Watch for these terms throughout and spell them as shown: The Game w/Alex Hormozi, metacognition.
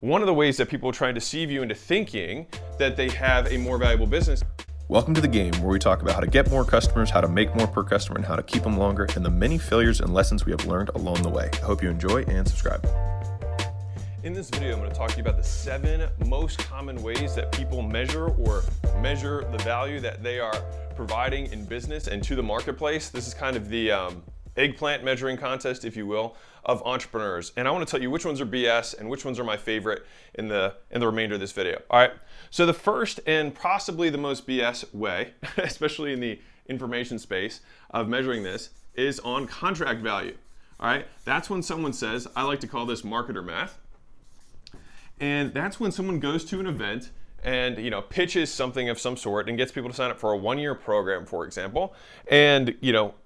One of the ways that people try and deceive you into thinking that they have a more valuable business. Welcome to The Game, where we talk about how to get more customers, how to make more per customer, and how to keep them longer, and the many failures and lessons we have learned along the way. I hope you enjoy and subscribe. In this video, I'm going to talk to you about the 7 most common ways that people measure the value that they are providing in business and to the marketplace. This is kind of the eggplant measuring contest, if you will, of entrepreneurs. And I want to tell you which ones are BS and which ones are my favorite in the remainder of this video. All right. So the first and possibly the most BS way, especially in the information space of measuring this, is on contract value. All right. That's when someone says, I like to call this marketer math. And that's when someone goes to an event and pitches something of some sort and gets people to sign up for a one-year program, for example. And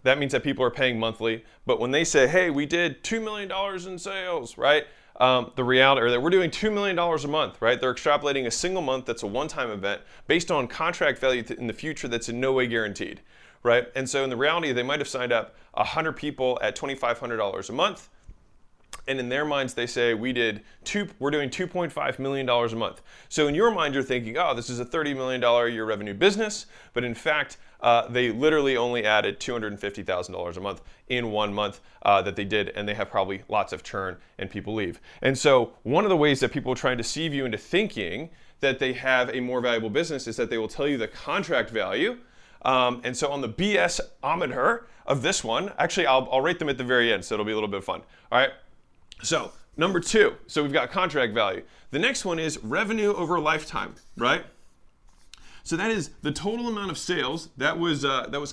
that means that people are paying monthly. But when they say, hey, we did $2 million in sales, right? The reality, or that we're doing $2 million a month, right? They're extrapolating a single month that's a one-time event based on contract value in the future that's in no way guaranteed, right? And so in the reality, they might have signed up 100 people at $2,500 a month. And in their minds, they say, we're doing $2.5 million a month. So in your mind, you're thinking, oh, this is a $30 million a year revenue business. But in fact, they literally only added $250,000 a month in one month that they did. And they have probably lots of churn and people leave. And so one of the ways that people try and deceive you into thinking that they have a more valuable business is that they will tell you the contract value. And so on the BS-ometer of this one, actually, I'll rate them at the very end. So it'll be a little bit of fun. All right. So number 2, so we've got contract value. The next one is revenue over lifetime, right? So that is the total amount of sales that was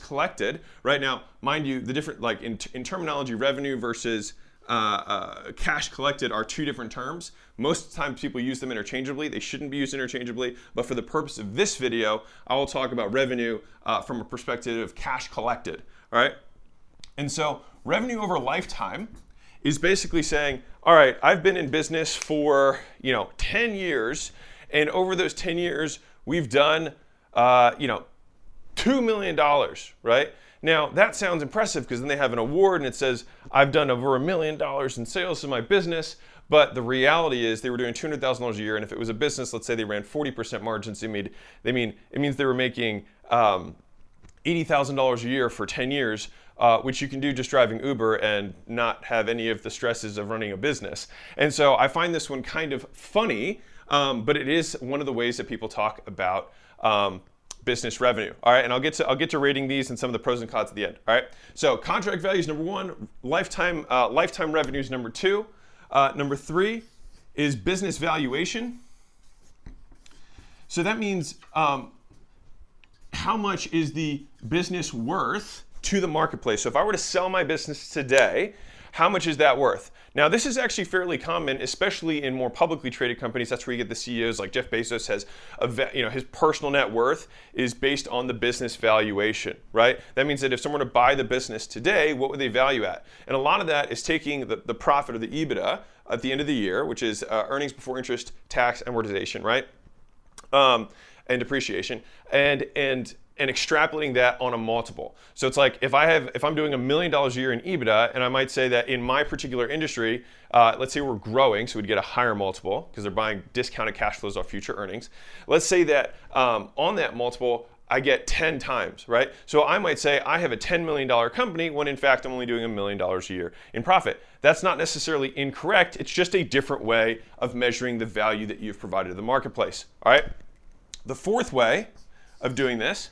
collected. Right now, mind you, the different, like in terminology, revenue versus cash collected are 2 different terms. Most of the time people use them interchangeably. They shouldn't be used interchangeably, but for the purpose of this video, I will talk about revenue from a perspective of cash collected, all right? And so revenue over lifetime is basically saying, all right, I've been in business for 10 years, and over those 10 years, we've done $2 million, right? Now, that sounds impressive because then they have an award and it says, I've done over $1 million in sales in my business, but the reality is they were doing $200,000 a year, and if it was a business, let's say they ran 40% margins, it means they were making $80,000 a year for 10 years, which you can do just driving Uber and not have any of the stresses of running a business. And so I find this one kind of funny, but it is one of the ways that people talk about business revenue. All right, and I'll get to rating these and some of the pros and cons at the end. All right, so contract value is number 1, lifetime revenue is number 2, number 3 is business valuation. So that means how much is the business worth to the marketplace. So if I were to sell my business today, how much is that worth? Now, this is actually fairly common, especially in more publicly traded companies. That's where you get the CEOs like Jeff Bezos has, his personal net worth is based on the business valuation, right? That means that if someone were to buy the business today, what would they value at? And a lot of that is taking the profit or the EBITDA at the end of the year, which is earnings before interest, tax, amortization, right? And depreciation, and extrapolating that on a multiple. So it's like if I'm doing $1 million a year in EBITDA, and I might say that in my particular industry, let's say we're growing, so we'd get a higher multiple because they're buying discounted cash flows off future earnings. Let's say that on that multiple, I get 10 times, right? So I might say I have a $10 million company when in fact I'm only doing $1 million a year in profit. That's not necessarily incorrect. It's just a different way of measuring the value that you've provided to the marketplace, all right? The 4th way of doing this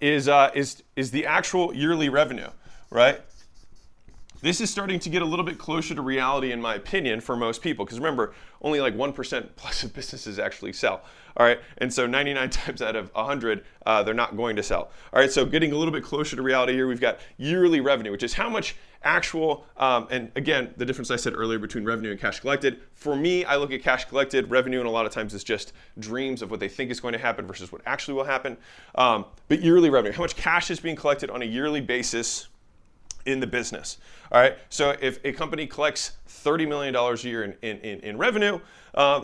is the actual yearly revenue, right? This is starting to get a little bit closer to reality, in my opinion, for most people. Because remember, only like 1% plus of businesses actually sell, all right? And so 99 times out of 100, they're not going to sell. All right, so getting a little bit closer to reality here, we've got yearly revenue, which is how much actual, and again, the difference I said earlier between revenue and cash collected. For me, I look at cash collected. Revenue, and a lot of times it's just dreams of what they think is going to happen versus what actually will happen. But yearly revenue, how much cash is being collected on a yearly basis in the business, all right? So if a company collects $30 million a year in revenue,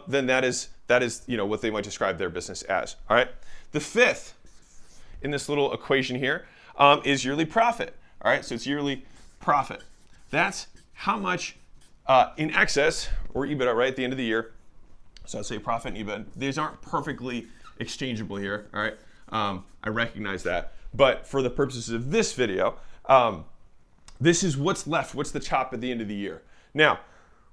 then that is what they might describe their business as, all right? The 5th in this little equation here is yearly profit, all right? So it's yearly profit. That's how much in excess, or EBITDA, right, at the end of the year, So I'd say profit and EBITDA. These aren't perfectly exchangeable here, all right? I recognize that. But for the purposes of this video, this is what's left, what's the chop at the end of the year. Now,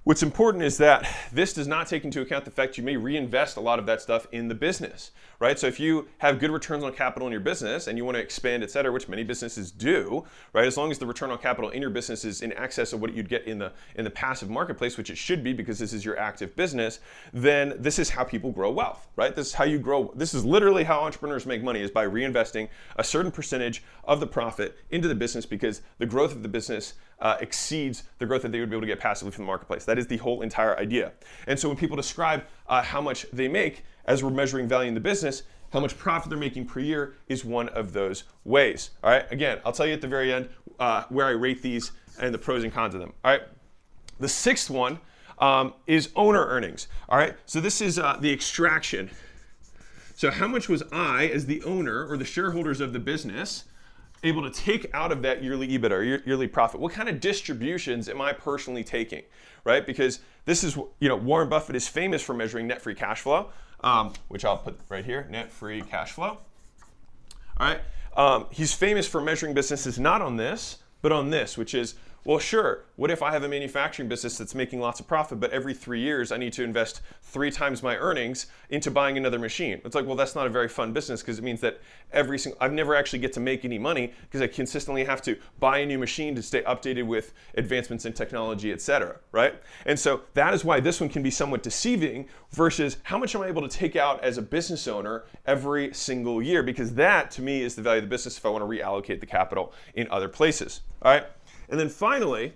what's important is that this does not take into account the fact you may reinvest a lot of that stuff in the business, right? So if you have good returns on capital in your business and you want to expand, et cetera, which many businesses do, right? As long as the return on capital in your business is in excess of what you'd get in the passive marketplace, which it should be because this is your active business, then this is how people grow wealth, right? This is how you grow. This is literally how entrepreneurs make money, is by reinvesting a certain percentage of the profit into the business, because the growth of the business exceeds the growth that they would be able to get passively from the marketplace. That is the whole entire idea. And so when people describe how much they make as we're measuring value in the business, how much profit they're making per year is one of those ways. All right, again, I'll tell you at the very end where I rate these and the pros and cons of them. All right, the sixth one is owner earnings. All right, so this is the extraction. So how much was I, as the owner or the shareholders of the business, able to take out of that yearly EBITDA or yearly profit? What kind of distributions am I personally taking, right? Because this is, you know, Warren Buffett is famous for measuring net free cash flow, which I'll put right here, net free cash flow. All right, he's famous for measuring businesses not on this, but on this, which is, well, sure, what if I have a manufacturing business that's making lots of profit, but every 3 years I need to invest 3 times my earnings into buying another machine? It's like, well, that's not a very fun business, because it means that every single, I never actually get to make any money because I consistently have to buy a new machine to stay updated with advancements in technology, et cetera, right? And so that is why this one can be somewhat deceiving versus how much am I able to take out as a business owner every single year? Because that, to me, is the value of the business if I want to reallocate the capital in other places, all right? And then finally,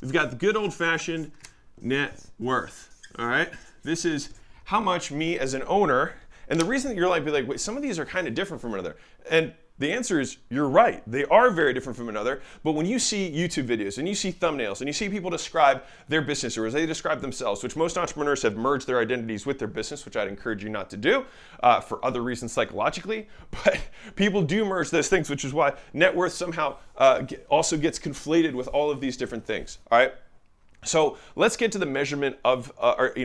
we've got the good old-fashioned net worth, all right? This is how much me as an owner, and the reason that you're like, be like, wait, some of these are kind of different from another. And the answer is, you're right. They are very different from another, but when you see YouTube videos and you see thumbnails and you see people describe their business or as they describe themselves, which most entrepreneurs have merged their identities with their business, which I'd encourage you not to do for other reasons psychologically, but people do merge those things, which is why net worth somehow also gets conflated with all of these different things, all right? So let's get to the measurement of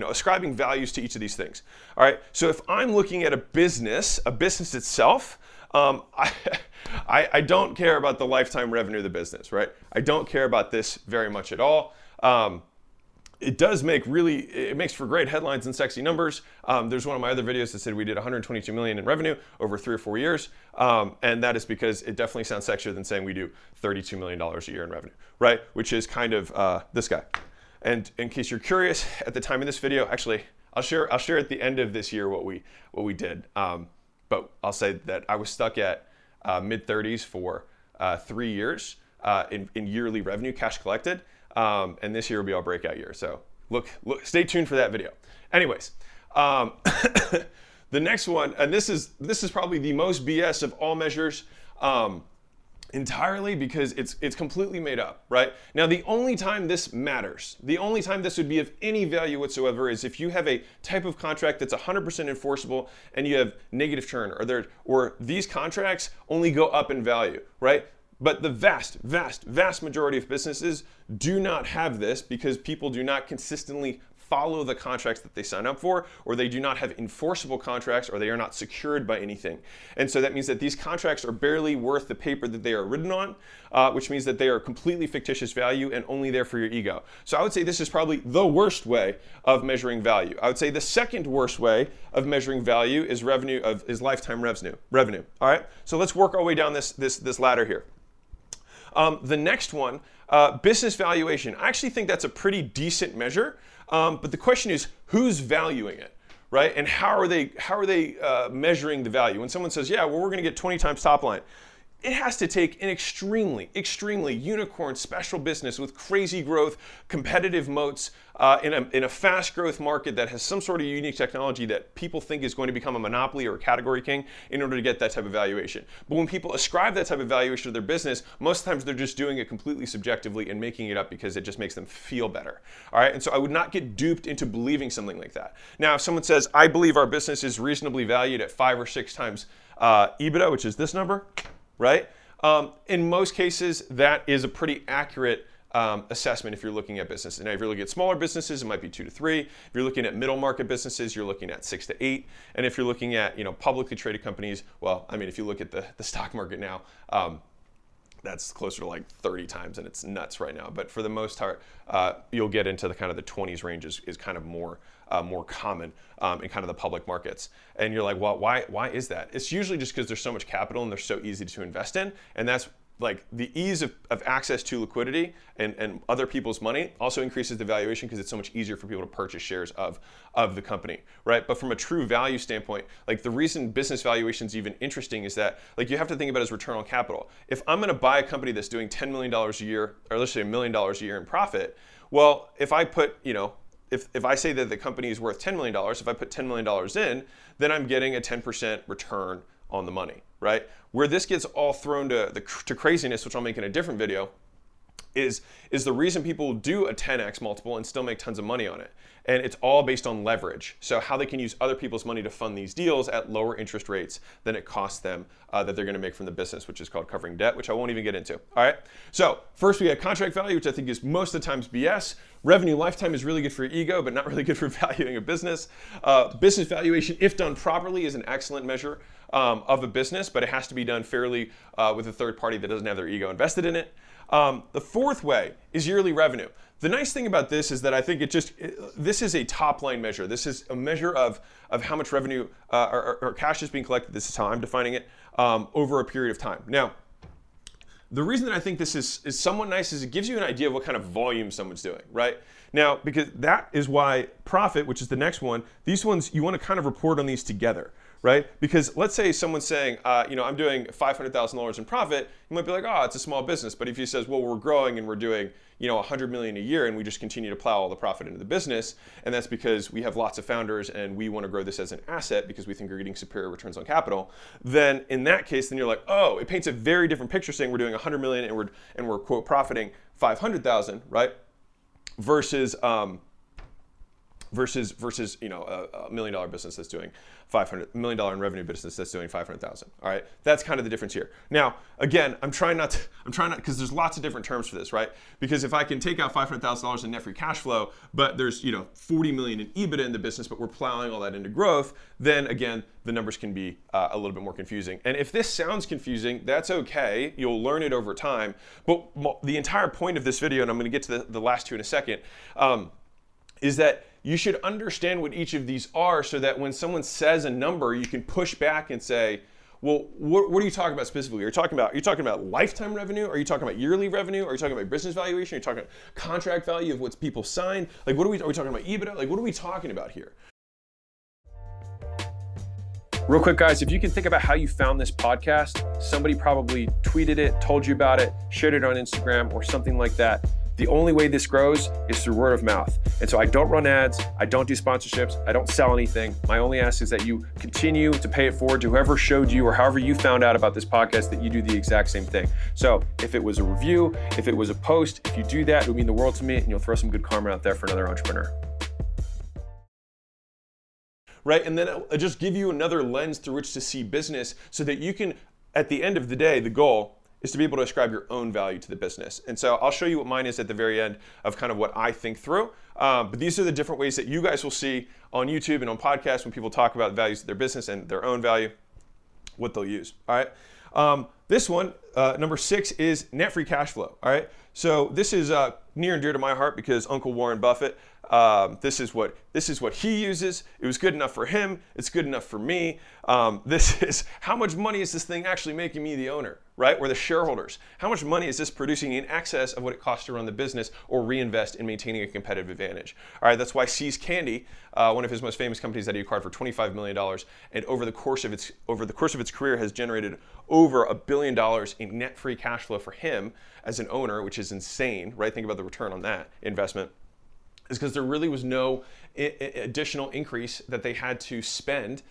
ascribing values to each of these things, all right? So if I'm looking at a business itself, I don't care about the lifetime revenue of the business, right? I don't care about this very much at all. It does make it makes for great headlines and sexy numbers. There's one of my other videos that said we did 122 million in revenue over 3 or 4 years. And that is because it definitely sounds sexier than saying we do $32 million a year in revenue, right? Which is kind of this guy. And in case you're curious, at the time of this video, actually, I'll share at the end of this year what we did. But I'll say that I was stuck at mid-30s for 3 years in yearly revenue, cash collected, and this year will be our breakout year. So look, stay tuned for that video. Anyways, the next one, and this is probably the most BS of all measures, entirely because it's completely made up, right? Now, the only time this matters, the only time this would be of any value whatsoever is if you have a type of contract that's 100% enforceable and you have negative churn, or these contracts only go up in value, right? But the vast, vast, vast majority of businesses do not have this because people do not consistently follow the contracts that they sign up for, or they do not have enforceable contracts, or they are not secured by anything. And so that means that these contracts are barely worth the paper that they are written on, which means that they are completely fictitious value and only there for your ego. So I would say this is probably the worst way of measuring value. I would say the second worst way of measuring value is lifetime revenue. All right, so let's work our way down this ladder here. The next one, business valuation. I actually think that's a pretty decent measure, but the question is, who's valuing it, right? And how are they measuring the value? When someone says, yeah, well, we're going to get 20 times top line, it has to take an extremely, extremely unicorn special business with crazy growth, competitive moats, in a fast growth market that has some sort of unique technology that people think is going to become a monopoly or a category king in order to get that type of valuation. But when people ascribe that type of valuation to their business, most times they're just doing it completely subjectively and making it up because it just makes them feel better. All right, and so I would not get duped into believing something like that. Now, if someone says, I believe our business is reasonably valued at 5 or 6 times EBITDA, which is this number, right? In most cases, that is a pretty accurate assessment if you're looking at business. And if you're looking at smaller businesses, it might be 2 to 3. If you're looking at middle market businesses, you're looking at 6 to 8. And if you're looking at, you know, publicly traded companies, well, I mean, if you look at the stock market now, that's closer to like 30 times, and it's nuts right now. But for the most part, you'll get into the kind of the 20s range is kind of more common in kind of the public markets. And you're like, well, why is that? It's usually just because there's so much capital and they're so easy to invest in. And that's like the ease of access to liquidity and other people's money also increases the valuation because it's so much easier for people to purchase shares of the company, right? But from a true value standpoint, like the reason business valuation's even interesting is that like you have to think about it as return on capital. If I'm gonna buy a company that's doing $10 million a year, or let's say $1 million a year in profit, well, if I put, you know, if I say that the company is worth $10 million, if I put $10 million in, then I'm getting a 10% return on the money, right? Where this gets all thrown to craziness, which I'll make in a different video, is the reason people do a 10x multiple and still make tons of money on it. And it's all based on leverage. So how they can use other people's money to fund these deals at lower interest rates than it costs them that they're gonna make from the business, which is called covering debt, which I won't even get into, all right? So first we have contract value, which I think is most of the times BS. Revenue lifetime is really good for your ego, but not really good for valuing a business. Business valuation, if done properly, is an excellent measure of a business, but it has to be done fairly with a third party that doesn't have their ego invested in it. The fourth way is yearly revenue. The nice thing about this is that I think this is a top line measure. This is a measure of how much revenue or cash is being collected. This is how I'm defining it over a period of time. Now, the reason that I think this is somewhat nice is it gives you an idea of what kind of volume someone's doing, right? Now, because that is why profit, which is the next one, these ones, you want to kind of report on these together, right? Because let's say someone's saying, you know, I'm doing $500,000 in profit, you might be like, oh, it's a small business. But if he says, well, we're growing and we're doing, you know, $100 million a year and we just continue to plow all the profit into the business, and that's because we have lots of founders and we want to grow this as an asset because we think we're getting superior returns on capital, then in that case, then you're like, oh, it paints a very different picture saying we're doing $100 million and we're quote, profiting $500,000, right? Versus, versus you know, a $1 million business that's doing $500 million in revenue business that's doing 500,000. All right, that's kind of the difference here. Now, again, I'm trying not because there's lots of different terms for this, right? Because if I can take out $500,000 in net free cash flow, but there's, you know, 40 million in EBITDA in the business, but we're plowing all that into growth, then again, the numbers can be a little bit more confusing. And if this sounds confusing, that's okay. You'll learn it over time. But the entire point of this video, and I'm going to get to the last two in a second, is that you should understand what each of these are so that when someone says a number, you can push back and say, well, what are you talking about specifically? Are you talking about lifetime revenue? Are you talking about yearly revenue? Are you talking about business valuation? Are you talking about contract value of what's people signed? Like, are we talking about EBITDA? Like, what are we talking about here? Real quick, guys, if you can think about how you found this podcast, somebody probably tweeted it, told you about it, shared it on Instagram or something like that. The only way this grows is through word of mouth. And so I don't run ads, I don't do sponsorships, I don't sell anything. My only ask is that you continue to pay it forward to whoever showed you or however you found out about this podcast, that you do the exact same thing. So if it was a review, if it was a post, if you do that, it would mean the world to me, and you'll throw some good karma out there for another entrepreneur. Right, and then I'll just give you another lens through which to see business so that you can, at the end of the day, the goal is to be able to ascribe your own value to the business. And so I'll show you what mine is at the very end of kind of what I think through. But these are the different ways that you guys will see on YouTube and on podcasts when people talk about values of their business and their own value, what they'll use, all right? This one, number 6, is net free cash flow, all right? So this is near and dear to my heart because Uncle Warren Buffett, this is what he uses. It was good enough for him. It's good enough for me. This is how much money is this thing actually making me the owner, right? Or the shareholders. How much money is this producing in excess of what it costs to run the business or reinvest in maintaining a competitive advantage? All right, that's why See's Candy, one of his most famous companies that he acquired for $25 million, and over the course of its career has generated over $1 billion in net free cash flow for him as an owner, which is insane, right? Think about the return on that investment. Is because there really was no additional increase that they had to spend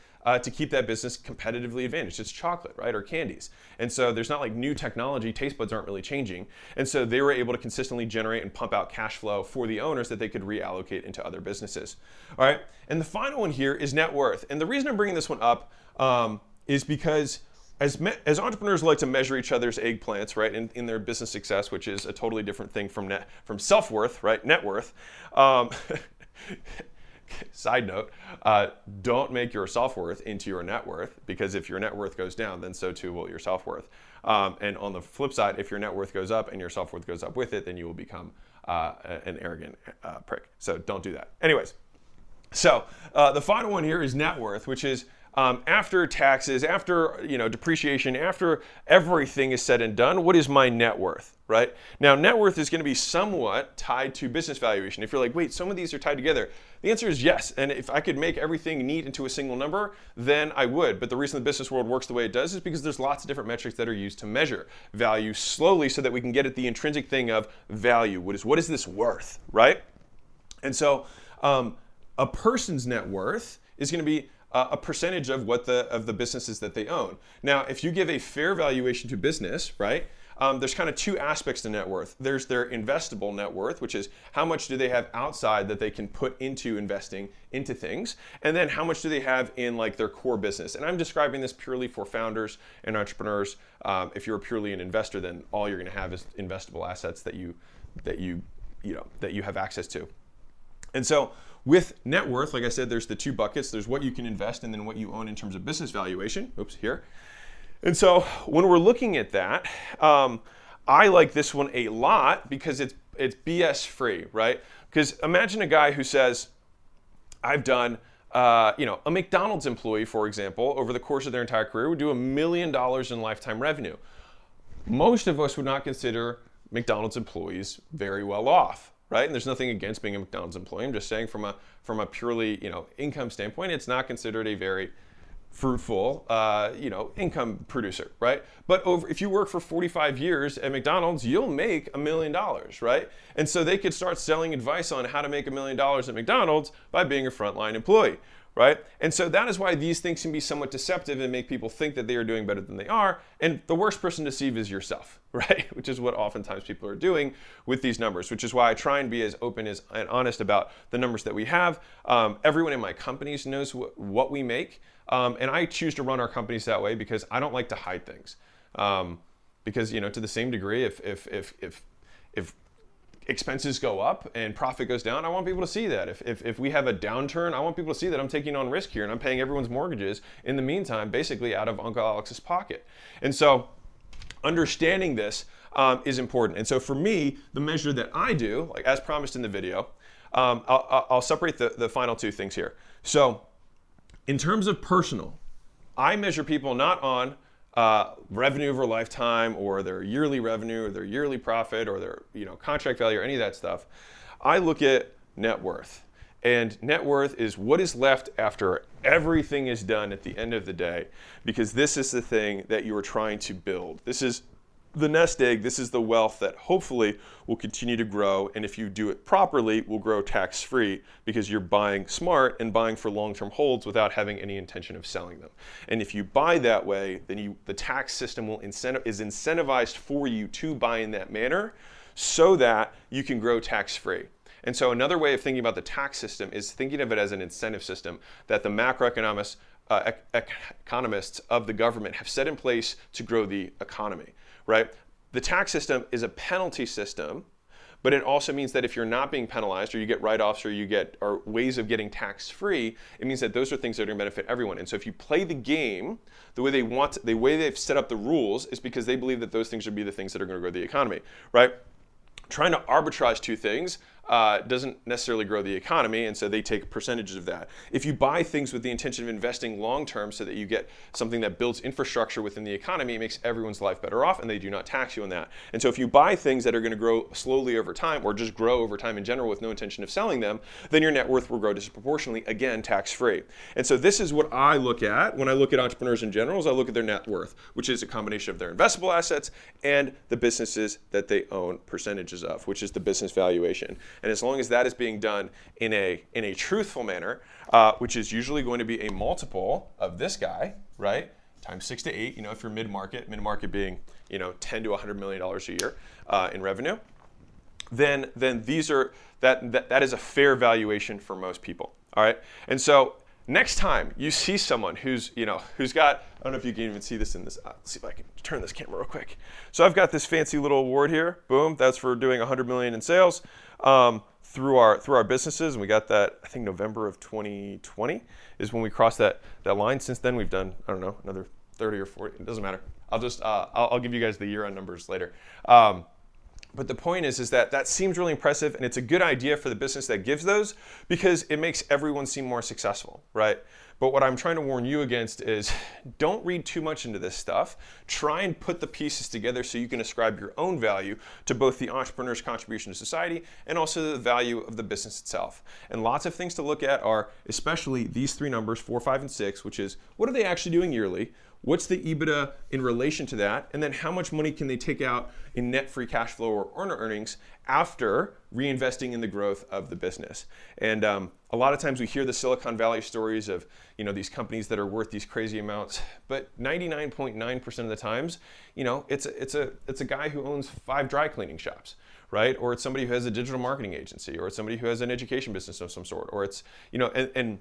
to keep that business competitively advantaged. It's chocolate, right, or candies. And so there's not like new technology, taste buds aren't really changing. And so they were able to consistently generate and pump out cash flow for the owners that they could reallocate into other businesses. All right, and the final one here is net worth. And the reason I'm bringing this one up is because As entrepreneurs like to measure each other's eggplants, right, in their business success, which is a totally different thing from self-worth, right, net worth. Side note, don't make your self-worth into your net worth, because if your net worth goes down, then so too will your self-worth. And on the flip side, if your net worth goes up and your self-worth goes up with it, then you will become an arrogant prick. So don't do that. Anyways, so the final one here is net worth, which is after taxes, after depreciation, after everything is said and done, what is my net worth, right? Now, net worth is going to be somewhat tied to business valuation. If you're like, wait, some of these are tied together, the answer is yes. And if I could make everything neat into a single number, then I would. But the reason the business world works the way it does is because there's lots of different metrics that are used to measure value slowly, so that we can get at the intrinsic thing of value. What is this worth, right? And so a person's net worth is going to be a percentage of the businesses that they own. Now, if you give a fair valuation to business, right, there's kind of two aspects to net worth. There's their investable net worth, which is how much do they have outside that they can put into investing into things, and then how much do they have in like their core business. And I'm describing this purely for founders and entrepreneurs. If you're purely an investor, then all you're going to have is investable assets that you have access to. And so with net worth, like I said, there's the two buckets. There's what you can invest and then what you own in terms of business valuation. Oops, here. And so when we're looking at that, I like this one a lot because it's BS free, right? Because imagine a guy who says, I've done, a McDonald's employee, for example, over the course of their entire career would do $1 million in lifetime revenue. Most of us would not consider McDonald's employees very well off. Right? And there's nothing against being a McDonald's employee. I'm just saying from a purely income standpoint, it's not considered a very fruitful income producer, right? But if you work for 45 years at McDonald's, you'll make $1 million, right? And so they could start selling advice on how to make $1 million at McDonald's by being a frontline employee, right? And so that is why these things can be somewhat deceptive and make people think that they are doing better than they are. And the worst person to deceive is yourself, right? Which is what oftentimes people are doing with these numbers, which is why I try and be as open and honest about the numbers that we have. Everyone in my companies knows what we make. And I choose to run our companies that way because I don't like to hide things. Because to the same degree, if expenses go up and profit goes down, I want people to see that. If we have a downturn, I want people to see that I'm taking on risk here and I'm paying everyone's mortgages in the meantime, basically out of Uncle Alex's pocket. And so understanding this is important. And so for me, the measure that I do, like as promised in the video, I'll separate the final two things here. So in terms of personal, I measure people not on revenue over lifetime or their yearly revenue or their yearly profit or their contract value or any of that stuff. I look at net worth. And net worth is what is left after everything is done at the end of the day, because this is the thing that you are trying to build. This is the nest egg. This is the wealth that hopefully will continue to grow, and if you do it properly, will grow tax-free, because you're buying smart and buying for long-term holds without having any intention of selling them. And if you buy that way, then the tax system is incentivized for you to buy in that manner so that you can grow tax-free. And so another way of thinking about the tax system is thinking of it as an incentive system that the macroeconomics economists of the government have set in place to grow the economy, right? The tax system is a penalty system, but it also means that if you're not being penalized or you get write-offs or you get ways of getting tax-free, it means that those are things that are going to benefit everyone. And so if you play the game the way they want, the way they've set up the rules, is because they believe that those things should be the things that are going to grow the economy, right? Trying to arbitrage two things doesn't necessarily grow the economy, and so they take percentages of that. If you buy things with the intention of investing long-term so that you get something that builds infrastructure within the economy, it makes everyone's life better off, and they do not tax you on that. And so if you buy things that are going to grow slowly over time, or just grow over time in general with no intention of selling them, then your net worth will grow disproportionately, again, tax-free. And so this is what I look at when I look at entrepreneurs in general, is I look at their net worth, which is a combination of their investable assets and the businesses that they own percentages of, which is the business valuation. And as long as that is being done in a truthful manner, which is usually going to be a multiple of this guy, right, times 6 to 8, if you're mid-market being, $10 to $100 million a year in revenue, then these are that is a fair valuation for most people. All right. And so Next time you see someone who's, who's got, I don't know if you can even see this in this, let's see if I can turn this camera real quick. So I've got this fancy little award here. Boom, that's for doing 100 million in sales through our businesses. And we got that, I think November of 2020 is when we crossed that line. Since then we've done, I don't know, another 30 or 40, it doesn't matter. I'll just, I'll give you guys the year-end numbers later. But the point is that seems really impressive, and it's a good idea for the business that gives those because it makes everyone seem more successful, right? But what I'm trying to warn you against is don't read too much into this stuff. Try and put the pieces together so you can ascribe your own value to both the entrepreneur's contribution to society and also the value of the business itself. And lots of things to look at are especially these three numbers, 4, 5, and 6, which is what are they actually doing yearly? What's the EBITDA in relation to that? And then how much money can they take out in net free cash flow or earnings after reinvesting in the growth of the business? And a lot of times we hear the Silicon Valley stories of these companies that are worth these crazy amounts, but 99.9% of the times, it's a guy who owns 5 dry cleaning shops, right? Or it's somebody who has a digital marketing agency, or it's somebody who has an education business of some sort, or it's and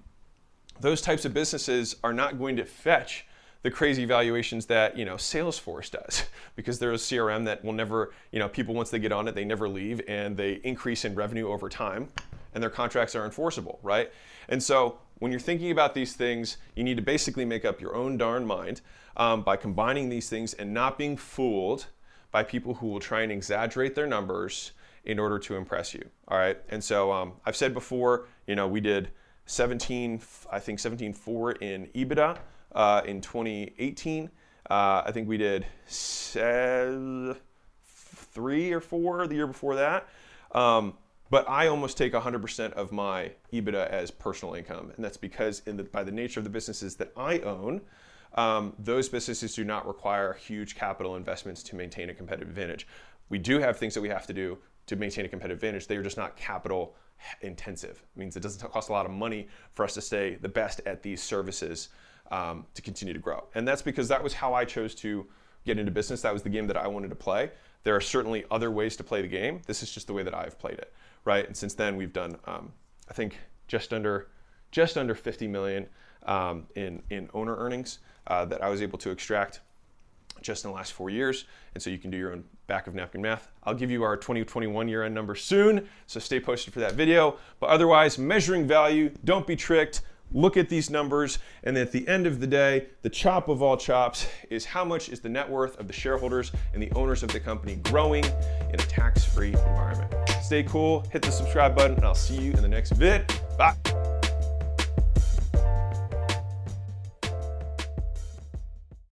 those types of businesses are not going to fetch the crazy valuations that Salesforce does, because they're a CRM that will never, people once they get on it, they never leave, and they increase in revenue over time, and their contracts are enforceable, right? And so when you're thinking about these things, you need to basically make up your own darn mind by combining these things and not being fooled by people who will try and exaggerate their numbers in order to impress you, all right? And so I've said before, we did 17.4 in EBITDA. In 2018, I think we did 3 or 4 the year before that. But I almost take 100% of my EBITDA as personal income. And that's because by the nature of the businesses that I own, those businesses do not require huge capital investments to maintain a competitive advantage. We do have things that we have to do to maintain a competitive advantage. They are just not capital intensive. It means it doesn't cost a lot of money for us to stay the best at these services to continue to grow. And that's because that was how I chose to get into business. That was the game that I wanted to play. There are certainly other ways to play the game. This is just the way that I've played it, right? And since then we've done, I think just under 50 million in owner earnings that I was able to extract just in the last 4 years. And so you can do your own back of napkin math. I'll give you our 2021 year end number soon. So stay posted for that video, but otherwise measuring value, don't be tricked. Look at these numbers, and at the end of the day, the chop of all chops is how much is the net worth of the shareholders and the owners of the company growing in a tax-free environment. Stay cool, hit the subscribe button, and I'll see you in the next vid. Bye.